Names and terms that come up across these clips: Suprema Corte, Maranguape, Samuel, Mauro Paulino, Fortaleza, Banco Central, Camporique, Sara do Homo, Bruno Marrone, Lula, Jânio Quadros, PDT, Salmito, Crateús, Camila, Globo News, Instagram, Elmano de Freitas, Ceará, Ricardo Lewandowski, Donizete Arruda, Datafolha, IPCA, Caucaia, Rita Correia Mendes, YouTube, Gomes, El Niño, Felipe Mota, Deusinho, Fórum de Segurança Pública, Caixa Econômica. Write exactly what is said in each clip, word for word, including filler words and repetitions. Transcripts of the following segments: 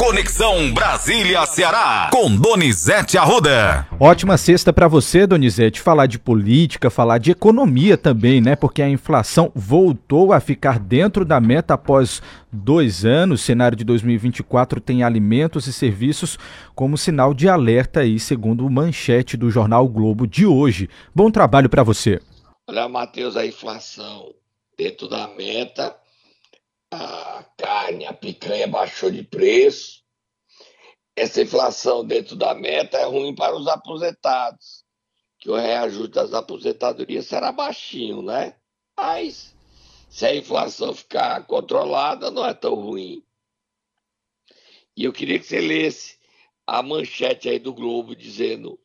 Conexão Brasília-Ceará, com Donizete Arruda. Ótima sexta para você, Donizete. Falar de política, falar de economia também, né? Porque a inflação voltou a ficar dentro da meta após dois anos. O cenário de dois mil e vinte e quatro tem alimentos e serviços como sinal de alerta aí, segundo o manchete do Jornal O Globo de hoje. Bom trabalho para você. Olha, Matheus, a inflação dentro da meta, a carne, a picanha baixou de preço. Essa inflação dentro da meta é ruim para os aposentados, que o reajuste das aposentadorias será baixinho, né? Mas se a inflação ficar controlada, não é tão ruim. E eu queria que você lesse a manchete aí do Globo dizendo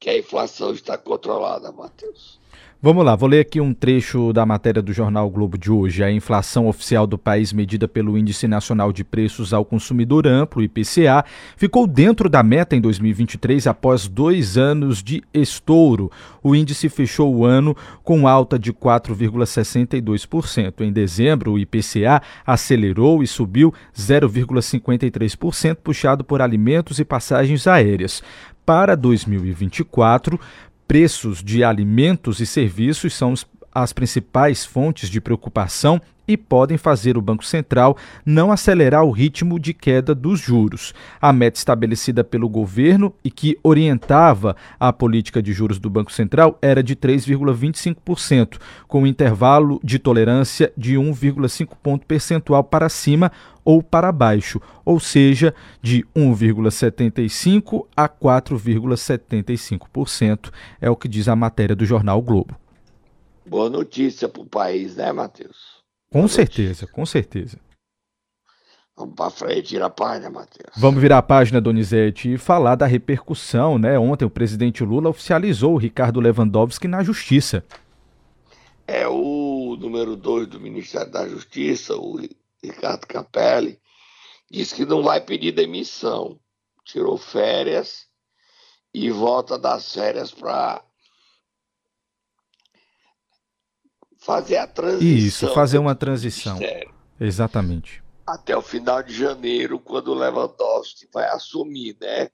que a inflação está controlada, Matheus. Vamos lá, vou ler aqui um trecho da matéria do Jornal O Globo de hoje. A inflação oficial do país, medida pelo Índice Nacional de Preços ao Consumidor Amplo, I P C A, ficou dentro da meta em dois mil e vinte e três após dois anos de estouro. O índice fechou o ano com alta de quatro vírgula sessenta e dois por cento. Em dezembro, o I P C A acelerou e subiu zero vírgula cinquenta e três por cento, puxado por alimentos e passagens aéreas. Para dois mil e vinte e quatro, preços de alimentos e serviços são as principais fontes de preocupação e podem fazer o Banco Central não acelerar o ritmo de queda dos juros. A meta estabelecida pelo governo e que orientava a política de juros do Banco Central era de três vírgula vinte e cinco por cento, com intervalo de tolerância de um vírgula cinco ponto percentual para cima ou para baixo, ou seja, de um vírgula setenta e cinco por cento a quatro vírgula setenta e cinco por cento, é o que diz a matéria do Jornal O Globo. Boa notícia para o país, né, Matheus? Com certeza, com certeza. Vamos para frente, virar a página, Matheus. Vamos virar a página, Donizete, e falar da repercussão, né? Ontem o presidente Lula oficializou o Ricardo Lewandowski na Justiça. É o número dois do Ministério da Justiça, o Ricardo Capelli, disse que não vai pedir demissão. Tirou férias e volta das férias para fazer a transição. Isso, fazer uma transição. Sério. Exatamente. Até o final de janeiro, quando o Lewandowski vai assumir, né?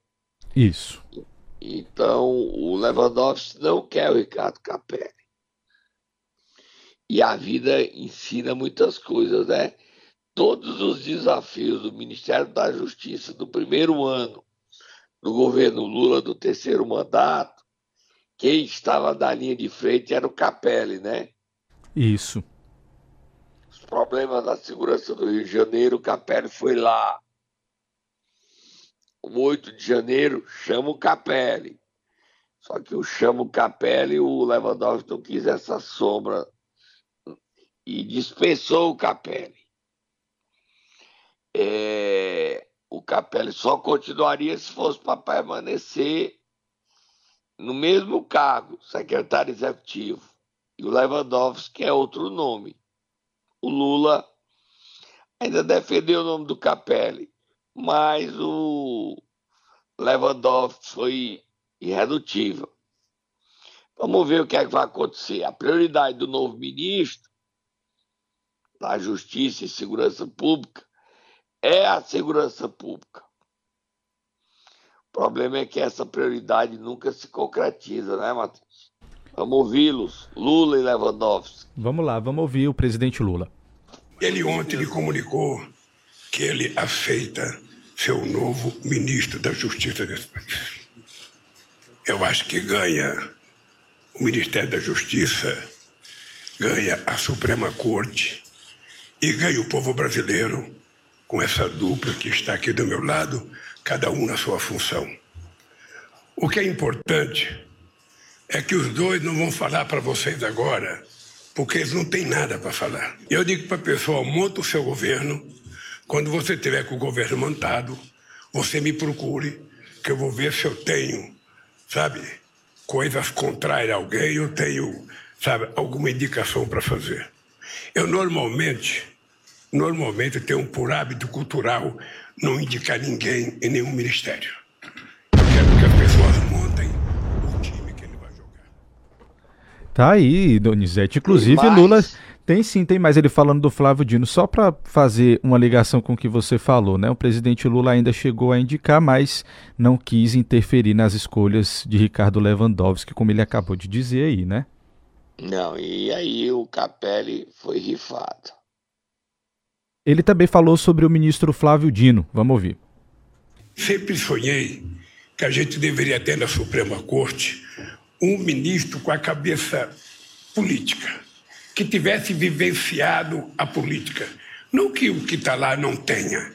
Isso. Então, o Lewandowski não quer o Ricardo Capelli. E a vida ensina muitas coisas, né? Todos os desafios do Ministério da Justiça do primeiro ano, do governo Lula do terceiro mandato, quem estava na linha de frente era o Capelli, né? Isso. Os problemas da segurança do Rio de Janeiro, o Capelli foi lá. O oito de janeiro, chama o Capelli. Só que o chama o Capelli, o Lewandowski não quis essa sombra e dispensou o Capelli. É... O Capelli só continuaria se fosse para permanecer no mesmo cargo, secretário executivo. E o Lewandowski é outro nome. O Lula ainda defendeu o nome do Capelli, mas o Lewandowski foi irredutível. Vamos ver o que é que vai acontecer. A prioridade do novo ministro da Justiça e Segurança Pública é a segurança pública. O problema é que essa prioridade nunca se concretiza, né, Matheus? Vamos ouvi-los, Lula e Lewandowski. Vamos lá, vamos ouvir o presidente Lula. Ele ontem lhe comunicou que ele aceita ser o novo ministro da Justiça desse país. Eu acho que ganha o Ministério da Justiça, ganha a Suprema Corte e ganha o povo brasileiro com essa dupla que está aqui do meu lado, cada um na sua função. O que é importante é que os dois não vão falar para vocês agora, porque eles não têm nada para falar. Eu digo para o pessoal, monta o seu governo, quando você tiver com o governo montado, você me procure, que eu vou ver se eu tenho, sabe, coisas contrárias a alguém, eu tenho, sabe, alguma indicação para fazer. Eu normalmente, normalmente tenho por hábito cultural não indicar ninguém em nenhum ministério. Eu quero que as pessoas montem. Tá aí, Donizete. Inclusive, Lula Tem sim, tem mais ele falando do Flávio Dino, só para fazer uma ligação com o que você falou, né? O presidente Lula ainda chegou a indicar, mas não quis interferir nas escolhas de Ricardo Lewandowski, como ele acabou de dizer aí, né? Não, e aí o Capelli foi rifado. Ele também falou sobre o ministro Flávio Dino, vamos ouvir. Sempre sonhei que a gente deveria ter na Suprema Corte um ministro com a cabeça política, que tivesse vivenciado a política. Não que o que está lá não tenha,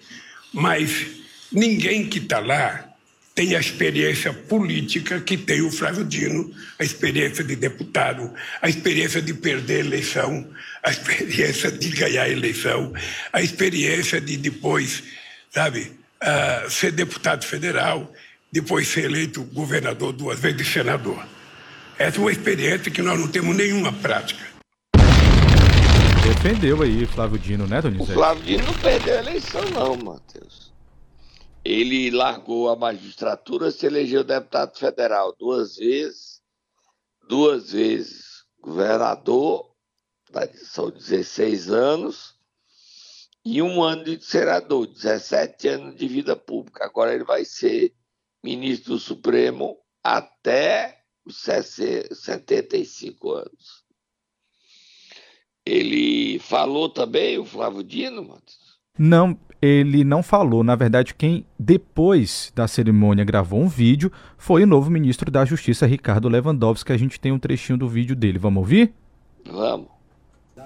mas ninguém que está lá tem a experiência política que tem o Flávio Dino, a experiência de deputado, a experiência de perder a eleição, a experiência de ganhar a eleição, a experiência de depois, sabe, uh, ser deputado federal, depois ser eleito governador duas vezes senador. Essa é uma experiência que nós não temos nenhuma prática. Defendeu aí Flávio Dino, né, Donizete? O Flávio Dino não perdeu a eleição, não, Matheus. Ele largou a magistratura, se elegeu deputado federal duas vezes, duas vezes governador, são dezesseis anos, e um ano de senador, dezessete anos de vida pública. Agora ele vai ser ministro do Supremo até os setenta e cinco anos. Ele falou também, o Flávio Dino, Matheus? Não, ele não falou. Na verdade, quem depois da cerimônia gravou um vídeo foi o novo ministro da Justiça, Ricardo Lewandowski, que a gente tem um trechinho do vídeo dele. Vamos ouvir? Vamos.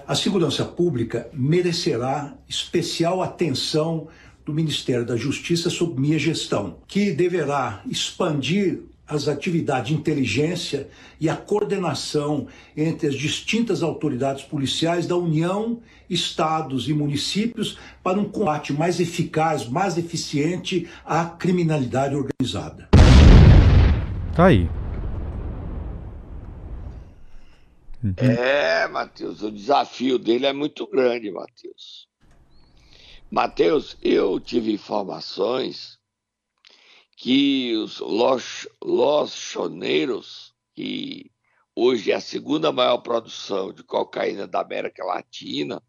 A segurança pública merecerá especial atenção do Ministério da Justiça sob minha gestão, que deverá expandir as atividades de inteligência e a coordenação entre as distintas autoridades policiais da União, estados e municípios para um combate mais eficaz, mais eficiente à criminalidade organizada. Tá aí. Uhum. É, Matheus, o desafio dele é muito grande, Matheus. Matheus, eu tive informações que os los, lochoneiros, que hoje é a segunda maior produção de cocaína da América Latina,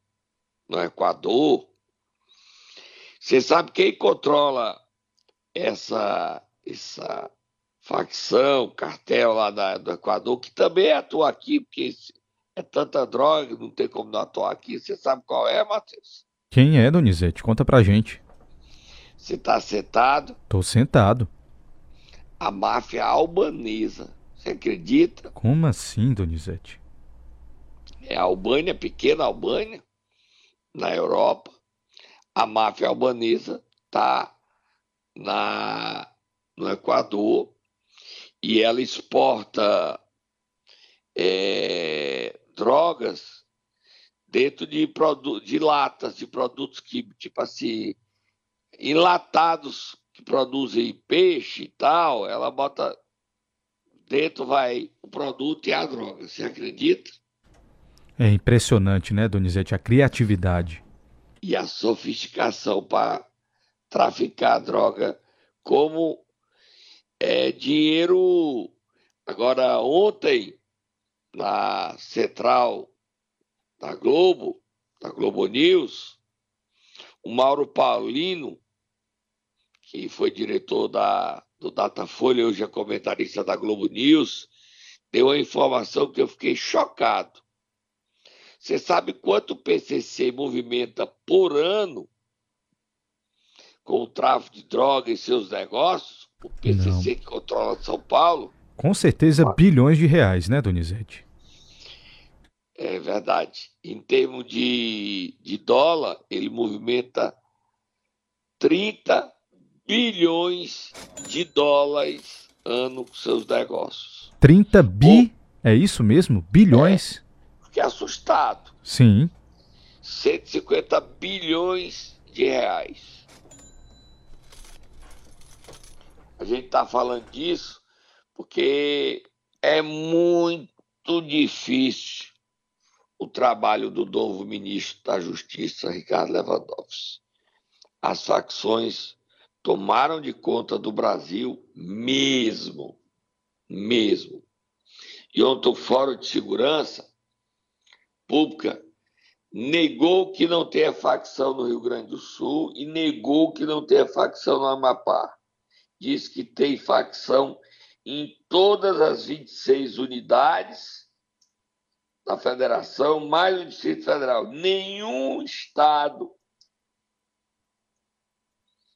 no Equador, você sabe quem controla essa, essa facção, cartel lá da, do Equador, que também atua aqui, porque é tanta droga, não tem como não atuar aqui. Você sabe qual é, Matheus? Quem é, Donizete? Conta pra gente. Você está sentado? Estou sentado. A máfia albanesa. Você acredita? Como assim, Donizete? É a Albânia, pequena Albânia, na Europa. A máfia albanesa está no Equador e ela exporta é, drogas dentro de, produ- de latas, de produtos químicos, tipo assim, enlatados que produzem peixe e tal, ela bota dentro, vai o produto e a droga, você acredita? É impressionante, né, Donizete, a criatividade. E a sofisticação para traficar a droga como é, dinheiro. Agora, ontem, na central da Globo, da Globo News, o Mauro Paulino, que foi diretor da, do Datafolha, hoje é comentarista da Globo News, deu uma informação que eu fiquei chocado. Você sabe quanto o P C C movimenta por ano com o tráfico de droga e seus negócios? O P C C Não. que controla São Paulo. Com certeza, ah. bilhões de reais, né, Donizete? É verdade. Em termos de, de dólar, ele movimenta trinta bilhões de dólares ano com seus negócios. trinta bi? O... É isso mesmo? Bilhões? É, fiquei assustado. Sim. cento e cinquenta bilhões de reais. A gente está falando disso porque é muito difícil o trabalho do novo ministro da Justiça, Ricardo Lewandowski. As facções tomaram de conta do Brasil mesmo, mesmo. E ontem o Fórum de Segurança Pública negou que não tenha facção no Rio Grande do Sul e negou que não tenha facção no Amapá. Diz que tem facção em todas as vinte e seis unidades da federação, mais o Distrito Federal. Nenhum estado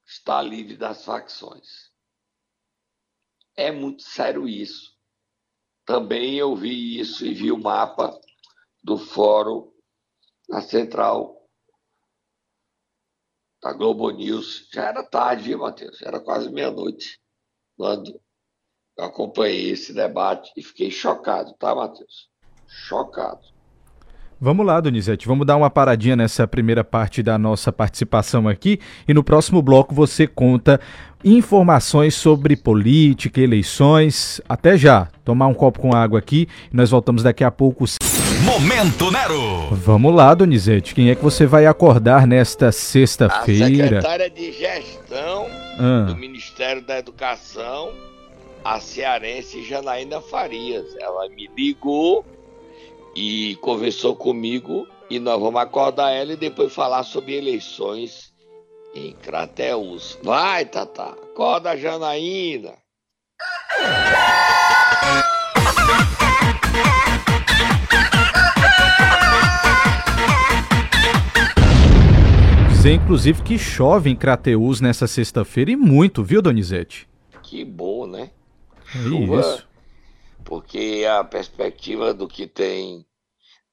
está livre das facções. É muito sério isso. Também eu vi isso e vi o mapa do fórum na central da Globo News. Já era tarde, Matheus, já era quase meia-noite, quando eu acompanhei esse debate e fiquei chocado, tá, Matheus? Chocado. Vamos lá, Donizete, vamos dar uma paradinha nessa primeira parte da nossa participação aqui e no próximo bloco você conta informações sobre política, eleições. Até já, tomar um copo com água aqui e nós voltamos daqui a pouco. Momento Nero! Vamos lá, Donizete, quem é que você vai acordar nesta sexta-feira? A secretária de Gestão ah. do Ministério da Educação, a cearense Janaína Farias. Ela me ligou e conversou comigo e nós vamos acordar ela e depois falar sobre eleições em Crateús. Vai, Tata! Acorda, Janaína! Dizer, inclusive, que chove em Crateús nessa sexta-feira e muito, viu, Donizete? Que bom, né? Chuva, isso. Porque a perspectiva do que tem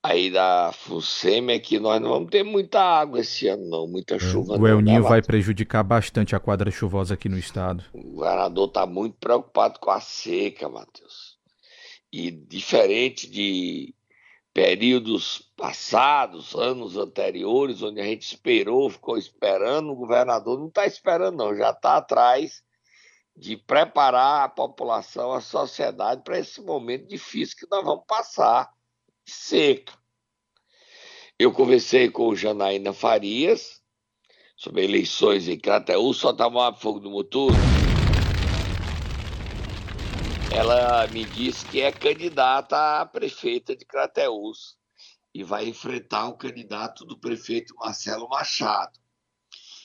aí da FUNSEM é que nós não vamos ter muita água esse ano, não, muita chuva. O El Niño vai prejudicar bastante a quadra chuvosa aqui no estado. O governador está muito preocupado com a seca, Matheus. E diferente de períodos passados, anos anteriores, onde a gente esperou, ficou esperando, o governador não está esperando, não, já está atrás de preparar a população, a sociedade, para esse momento difícil que nós vamos passar, seca. Eu conversei com o Janaína Farias sobre eleições em Crateús, só tá mal fogo do motor. Ela me disse que é candidata a prefeita de Crateús e vai enfrentar o candidato do prefeito Marcelo Machado,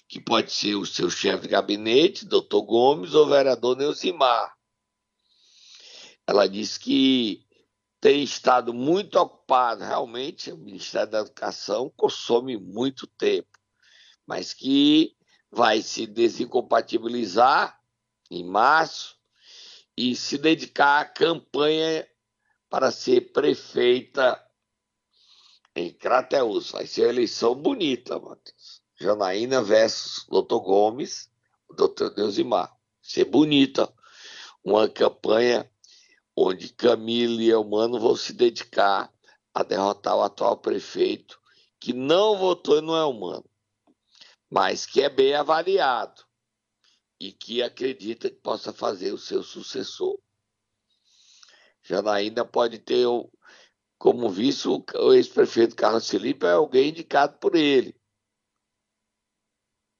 que pode ser o seu chefe de gabinete, doutor Gomes, ou vereador Neuzimar. Ela disse que tem estado muito ocupado, realmente, o Ministério da Educação consome muito tempo, mas que vai se desincompatibilizar em março e se dedicar à campanha para ser prefeita em Crateús. Vai ser uma eleição bonita, Matheus. Janaína versus doutor Gomes, doutor Neuzimar. Vai ser bonita. Uma campanha onde Camila e Elmano vão se dedicar a derrotar o atual prefeito, que não votou no Elmano, mas que é bem avaliado e que acredita que possa fazer o seu sucessor. Janaína pode ter como vice o ex-prefeito Carlos Felipe, é alguém indicado por ele.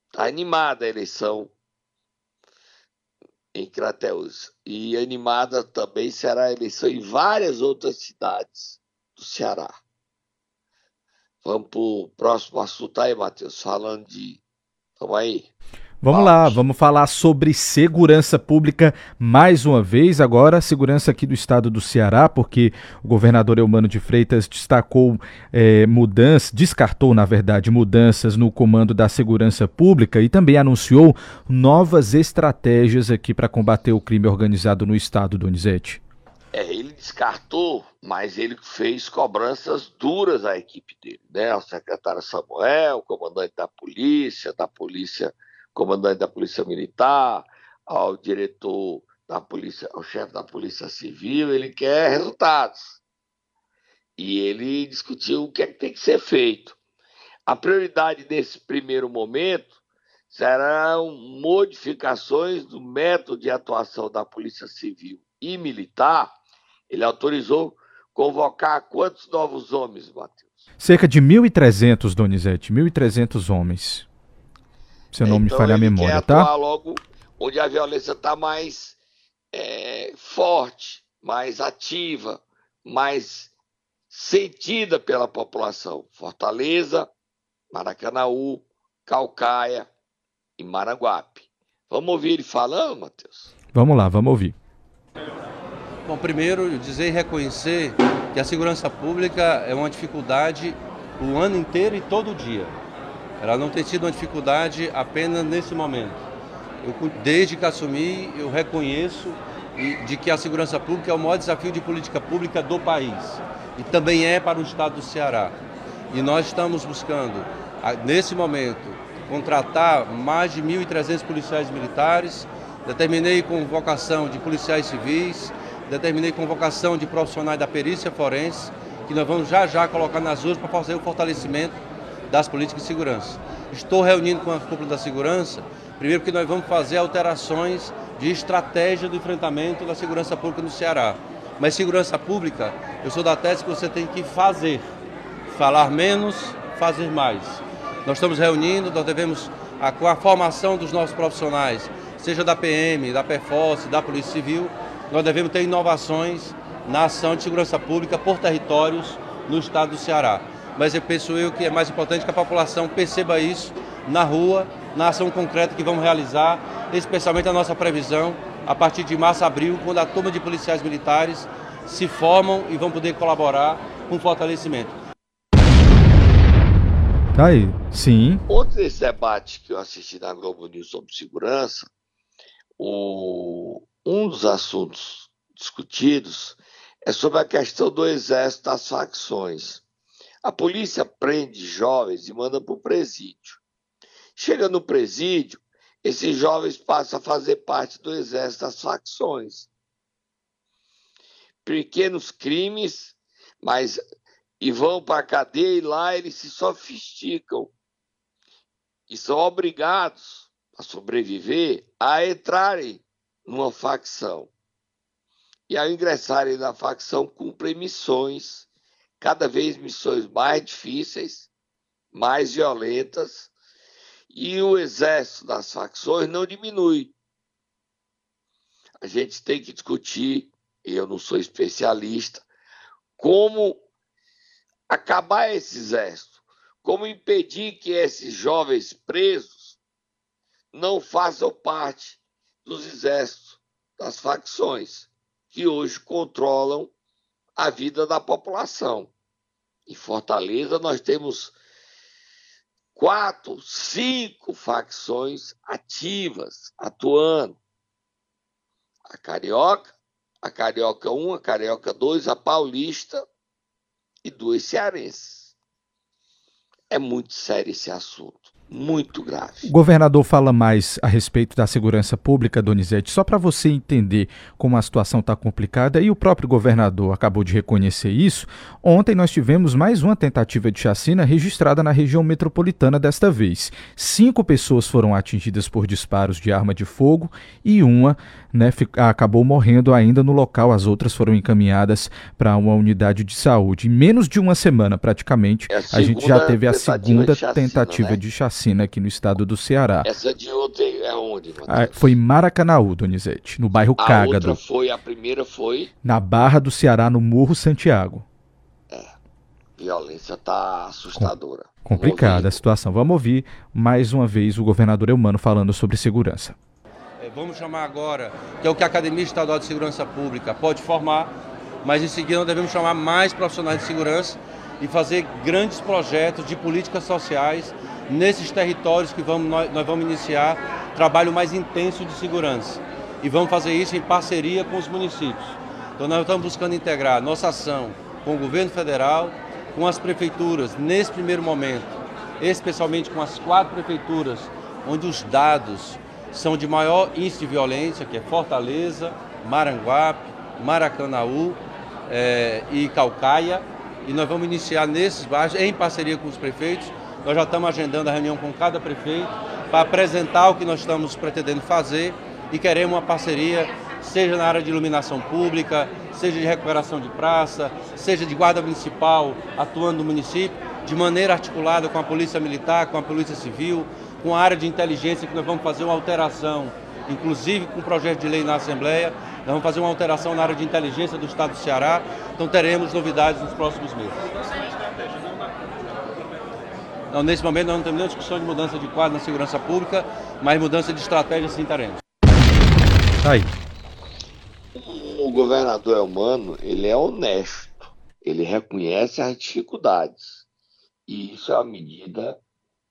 Está animada a eleição em Crateús. E animada também será a eleição em várias outras cidades do Ceará. Vamos para o próximo assunto aí, Matheus, falando de... Vamos aí. Vamos lá, vamos falar sobre segurança pública mais uma vez, agora segurança aqui do estado do Ceará, porque o governador Elmano de Freitas destacou é, mudanças, descartou na verdade mudanças no comando da segurança pública e também anunciou novas estratégias aqui para combater o crime organizado no estado, Donizete. É, ele descartou, mas ele fez cobranças duras à equipe dele, né? Ao secretário Samuel, comandante da polícia, da polícia... comandante da Polícia Militar, ao diretor da polícia, ao chefe da Polícia Civil, ele quer resultados. E ele discutiu o que é que tem que ser feito. A prioridade nesse primeiro momento serão modificações do método de atuação da Polícia Civil e Militar. Ele autorizou convocar quantos novos homens, Matheus? Cerca de mil e trezentos, Donizete, mil e trezentos homens. Se eu não me falha a memória, tá? Então ele quer atuar logo onde a violência está mais é, forte, mais ativa, mais sentida pela população. Fortaleza, Maracanaú, Caucaia e Maranguape. Vamos ouvir ele falando, Matheus? Vamos lá, vamos ouvir. Bom, primeiro dizer e reconhecer que a segurança pública é uma dificuldade o ano inteiro e todo dia. Ela não tem tido uma dificuldade apenas nesse momento. Eu, desde que assumi, eu reconheço de que a segurança pública é o maior desafio de política pública do país. E também é para o estado do Ceará. E nós estamos buscando, nesse momento, contratar mais de mil e trezentos policiais militares. Determinei convocação de policiais civis, determinei convocação de profissionais da perícia forense, que nós vamos já já colocar nas ruas para fazer o fortalecimento das políticas de segurança. Estou reunindo com a cúpula da segurança, primeiro porque nós vamos fazer alterações de estratégia do enfrentamento da segurança pública no Ceará. Mas segurança pública, eu sou da tese que você tem que fazer, falar menos, fazer mais. Nós estamos reunindo, nós devemos, a, com a formação dos nossos profissionais, seja da P M, da P F O S, da Polícia Civil, nós devemos ter inovações na ação de segurança pública por territórios no estado do Ceará. Mas eu penso eu que é mais importante que a população perceba isso na rua, na ação concreta que vamos realizar, especialmente a nossa previsão, a partir de março, abril, quando a turma de policiais militares se formam e vão poder colaborar com o fortalecimento. Tá aí, sim. Outro desse debate que eu assisti na Globo News sobre segurança, o... um dos assuntos discutidos é sobre a questão do exército das facções. A polícia prende jovens e manda para o presídio. Chega no presídio, esses jovens passam a fazer parte do exército das facções. Pequenos crimes, mas e vão para a cadeia e lá eles se sofisticam e são obrigados a sobreviver a entrarem numa facção. E ao ingressarem na facção, cumprem missões, cada vez missões mais difíceis, mais violentas, e o exército das facções não diminui. A gente tem que discutir, eu não sou especialista, como acabar esse exército, como impedir que esses jovens presos não façam parte dos exércitos, das facções, que hoje controlam a vida da população. Em Fortaleza, nós temos quatro, cinco facções ativas, atuando. A Carioca, a Carioca um, a Carioca dois, a Paulista e duas cearenses. É muito sério esse assunto, muito grave. O governador fala mais a respeito da segurança pública, Donizete, só para você entender como a situação está complicada, e o próprio governador acabou de reconhecer isso. Ontem nós tivemos mais uma tentativa de chacina registrada na região metropolitana desta vez. Cinco pessoas foram atingidas por disparos de arma de fogo e uma, né, acabou morrendo ainda no local. As outras foram encaminhadas para uma unidade de saúde. Em menos de uma semana, praticamente, é a, a gente já teve a segunda chacina, tentativa né? de chacina. Aqui no estado do Ceará. Essa de ontem é onde? Ah, foi em Maracanaú, Donizete, no bairro a Cágado. Outra foi, a primeira foi? Na Barra do Ceará, no Morro Santiago. É, violência tá assustadora. Com... Complicada a situação. Vamos ouvir mais uma vez o governador Elmano falando sobre segurança. É, vamos chamar agora, que é o que a Academia Estadual de Segurança Pública pode formar, mas em seguida nós devemos chamar mais profissionais de segurança e fazer grandes projetos de políticas sociais nesses territórios que vamos, nós, nós vamos iniciar trabalho mais intenso de segurança. E vamos fazer isso em parceria com os municípios. Então nós estamos buscando integrar nossa ação com o governo federal, com as prefeituras, nesse primeiro momento, especialmente com as quatro prefeituras, onde os dados são de maior índice de violência, que é Fortaleza, Maranguape, Maracanaú eh, e Caucaia. E nós vamos iniciar nesses bairros, em parceria com os prefeitos. Nós já estamos agendando a reunião com cada prefeito para apresentar o que nós estamos pretendendo fazer e queremos uma parceria, seja na área de iluminação pública, seja de recuperação de praça, seja de guarda municipal atuando no município, de maneira articulada com a polícia militar, com a polícia civil, com a área de inteligência, que nós vamos fazer uma alteração inclusive com um projeto de lei na Assembleia. Nós vamos fazer uma alteração na área de inteligência do Estado do Ceará, então teremos novidades nos próximos meses. Então, nesse momento, nós não temos nenhuma discussão de mudança de quadro na segurança pública, mas mudança de estratégia sim teremos. Aí. O governador Elmano, ele é honesto, ele reconhece as dificuldades. E isso é uma medida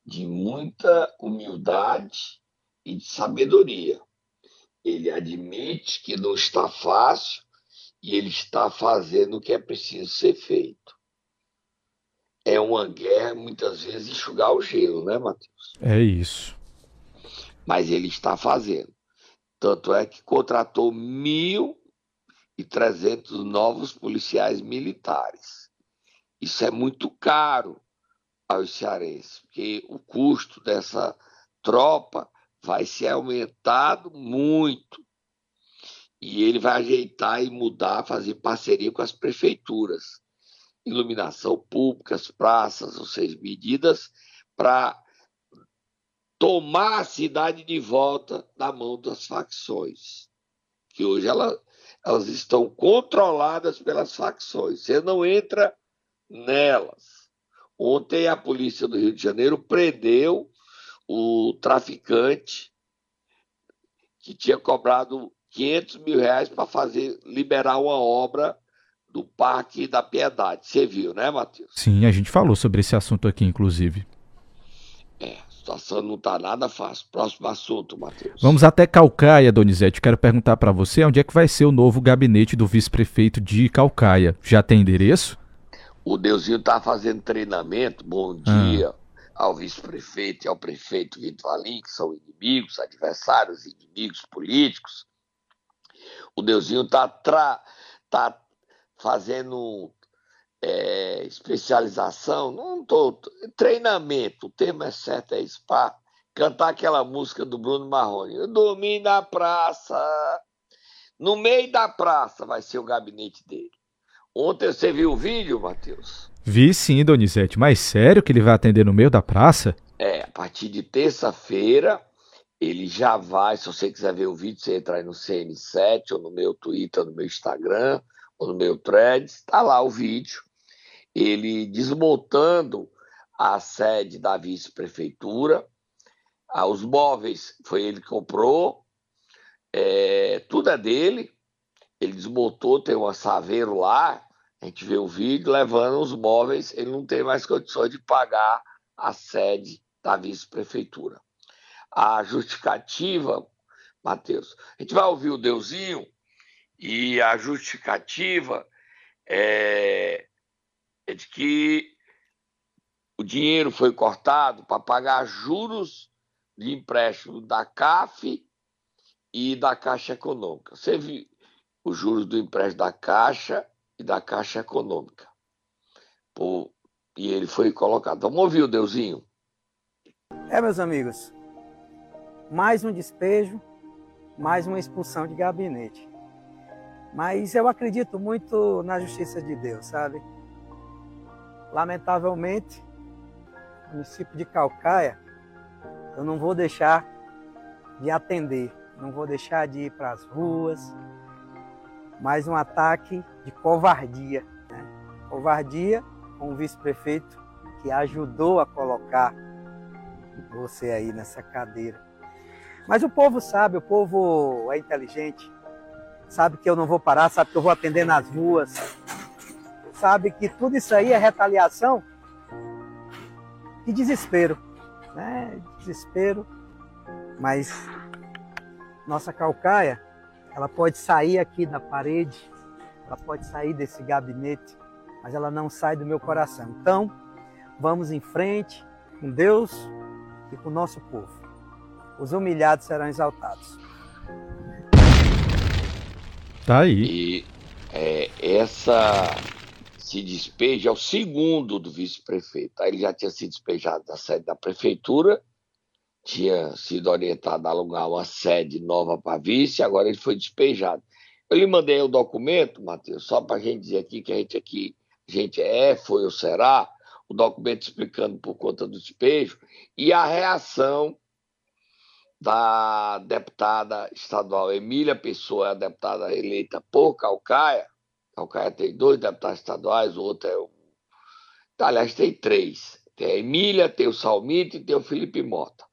de muita humildade e de sabedoria. Ele admite que não está fácil e ele está fazendo o que é preciso ser feito. É uma guerra, muitas vezes, enxugar o gelo, né, Matheus? É isso. Mas ele está fazendo. Tanto é que contratou mil e trezentos novos policiais militares. Isso é muito caro aos cearenses, porque o custo dessa tropa vai ser aumentado muito. E ele vai ajeitar e mudar, fazer parceria com as prefeituras. Iluminação pública, praças, ou seja, medidas para tomar a cidade de volta da mão das facções. Que hoje ela, elas estão controladas pelas facções. Você não entra nelas. Ontem a polícia do Rio de Janeiro prendeu o traficante que tinha cobrado quinhentos mil reais para fazer, liberar uma obra do Parque da Piedade. Você viu, né, Matheus? Sim, a gente falou sobre esse assunto aqui, inclusive. É, a situação não está nada fácil. Próximo assunto, Matheus. Vamos até Caucaia, Donizete. Quero perguntar para você onde é que vai ser o novo gabinete do vice-prefeito de Caucaia. Já tem endereço? O Deusinho está fazendo treinamento. Bom dia. Ah. Ao vice-prefeito e ao prefeito Vitor Valim, que são inimigos, adversários, inimigos políticos. O Deusinho está tra... tá fazendo é, especialização, não tô, treinamento, o termo é certo, é isso, para cantar aquela música do Bruno Marrone. Eu dormi na praça. No meio da praça vai ser o gabinete dele. Ontem você viu o vídeo, Matheus? Vi sim, Donizete, mas sério que ele vai atender no meio da praça? É, a partir de terça-feira ele já vai, se você quiser ver o vídeo, você entra aí no C N sete, ou no meu Twitter, ou no meu Instagram, ou no meu Thread, está lá o vídeo, ele desmontando a sede da vice-prefeitura, os móveis foi ele que comprou, é, tudo é dele, ele desmontou, tem um assaveiro lá, a gente vê o vídeo levando os móveis, ele não tem mais condições de pagar a sede da vice-prefeitura. A justificativa, Matheus, a gente vai ouvir o Deusinho, e a justificativa é, é de que o dinheiro foi cortado para pagar juros de empréstimo da C A F e da Caixa Econômica. Você viu os juros do empréstimo da Caixa e da Caixa Econômica. Pô, e ele foi colocado. Vamos ouvir o Deusinho. É, meus amigos, mais um despejo, mais uma expulsão de gabinete. Mas eu acredito muito na justiça de Deus, sabe? Lamentavelmente, no município de Caucaia, eu não vou deixar de atender, não vou deixar de ir para as ruas. Mais um ataque de covardia, né? Covardia com o vice-prefeito que ajudou a colocar você aí nessa cadeira. Mas o povo sabe, o povo é inteligente, sabe que eu não vou parar, sabe que eu vou atender nas ruas, sabe que tudo isso aí é retaliação e desespero, né? Desespero. Mas nossa Caucaia, ela pode sair aqui da parede, ela pode sair desse gabinete, mas ela não sai do meu coração. Então, vamos em frente com Deus e com o nosso povo. Os humilhados serão exaltados. Tá aí. E é, essa, se despeja é o segundo do vice-prefeito. Ele já tinha se despejado da sede da prefeitura, tinha sido orientado a alugar uma sede nova para vice, agora ele foi despejado. Eu lhe mandei o documento, Matheus, só para a gente dizer aqui que a gente aqui, a gente é, foi ou será, o documento explicando por conta do despejo e a reação da deputada estadual Emília Pessoa, a deputada eleita por Caucaia. Caucaia tem dois deputados estaduais, o outro é o... Aliás, tem três. Tem a Emília, tem o Salmito e tem o Felipe Mota.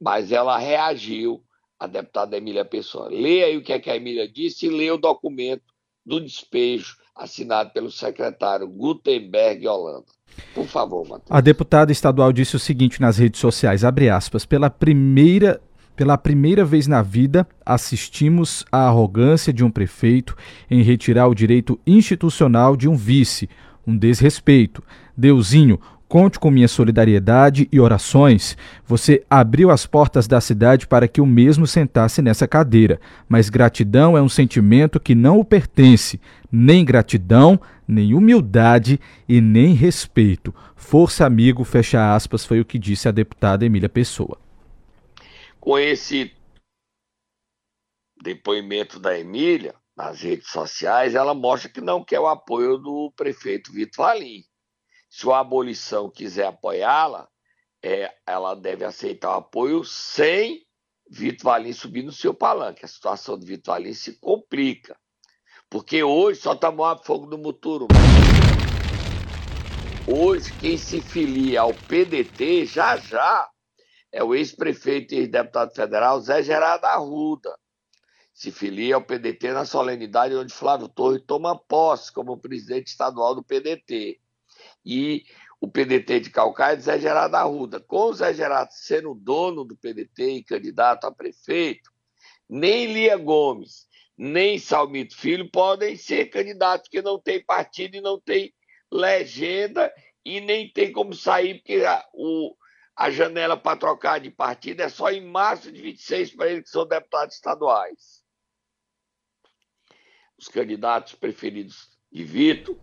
Mas ela reagiu, a deputada Emília Pessoa. Leia aí o que é que a Emília disse e leia o documento do despejo assinado pelo secretário Gutenberg Holanda. Por favor, Matheus. A deputada estadual disse o seguinte nas redes sociais, abre aspas, pela primeira... Pela primeira vez na vida, assistimos à arrogância de um prefeito em retirar o direito institucional de um vice, um desrespeito. Deusinho, conte com minha solidariedade e orações. Você abriu as portas da cidade para que o mesmo sentasse nessa cadeira, mas gratidão é um sentimento que não o pertence. Nem gratidão, nem humildade e nem respeito. Força, amigo, fecha aspas, foi o que disse a deputada Emília Pessoa. Com esse depoimento da Emília nas redes sociais, ela mostra que não quer o apoio do prefeito Vitor Valim. Se a abolição quiser apoiá-la, é, ela deve aceitar o apoio sem Vitor Valim subir no seu palanque. A situação do Vitor Valim se complica, porque hoje só está morrendo fogo no muturo. Hoje quem se filia ao P D T já já é o ex-prefeito e ex-deputado federal Zé Gerardo Arruda. Se filia ao P D T na solenidade onde Flávio Torres toma posse como presidente estadual do P D T. E o P D T de Caucaia é de Zé Gerardo Arruda. Com o Zé Gerardo sendo dono do P D T e candidato a prefeito, nem Lia Gomes, nem Salmito Filho podem ser candidatos, que não tem partido e não tem legenda e nem tem como sair, porque o... A janela para trocar de partido é só em março de vinte e seis para eles que são deputados estaduais. Os candidatos preferidos de Vitor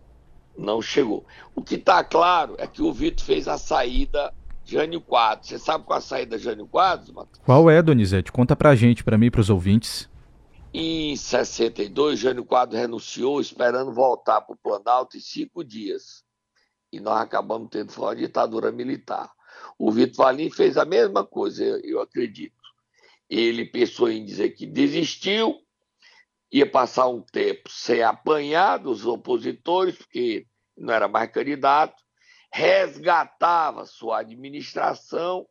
não chegou. O que está claro é que o Vitor fez a saída Jânio Quadros. Você sabe qual é a saída Jânio Quadros, Matheus? Qual é, Donizete? Conta para a gente, para mim e para os ouvintes. Em sessenta e dois, Jânio Quadros renunciou esperando voltar para o Planalto em cinco dias. E nós acabamos tendo uma ditadura militar. O Vitor Valim fez a mesma coisa, eu acredito. Ele pensou em dizer que desistiu, ia passar um tempo sem apanhar dos opositores, porque não era mais candidato, resgatava sua administração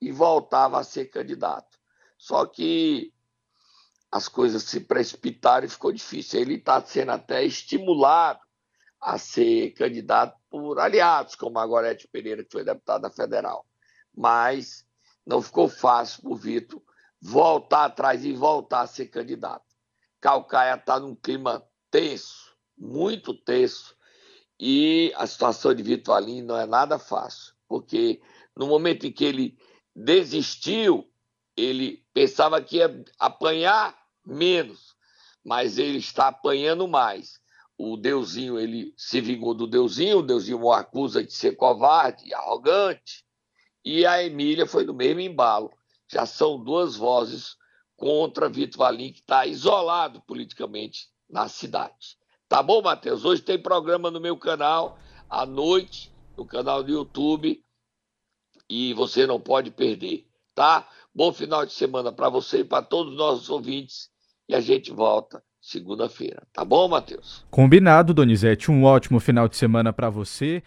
e voltava a ser candidato. Só que as coisas se precipitaram e ficou difícil. Ele está sendo até estimulado a ser candidato por aliados, como a Gorete Pereira, que foi deputada federal. Mas não ficou fácil para o Vitor voltar atrás e voltar a ser candidato. Caucaia está num clima tenso, muito tenso, e a situação de Vitor Valim não é nada fácil, porque no momento em que ele desistiu, ele pensava que ia apanhar menos, mas ele está apanhando mais. O Deusinho, ele se vingou do Deusinho, o Deusinho o acusa de ser covarde, arrogante, e a Emília foi no mesmo embalo. Já são duas vozes contra Vitor Valim, que está isolado politicamente na cidade. Tá bom, Matheus? Hoje tem programa no meu canal, à noite, no canal do YouTube, e você não pode perder, tá? Bom final de semana para você e para todos os nossos ouvintes, e a gente volta segunda-feira. Tá bom, Matheus? Combinado, Donizete. Um ótimo final de semana para você.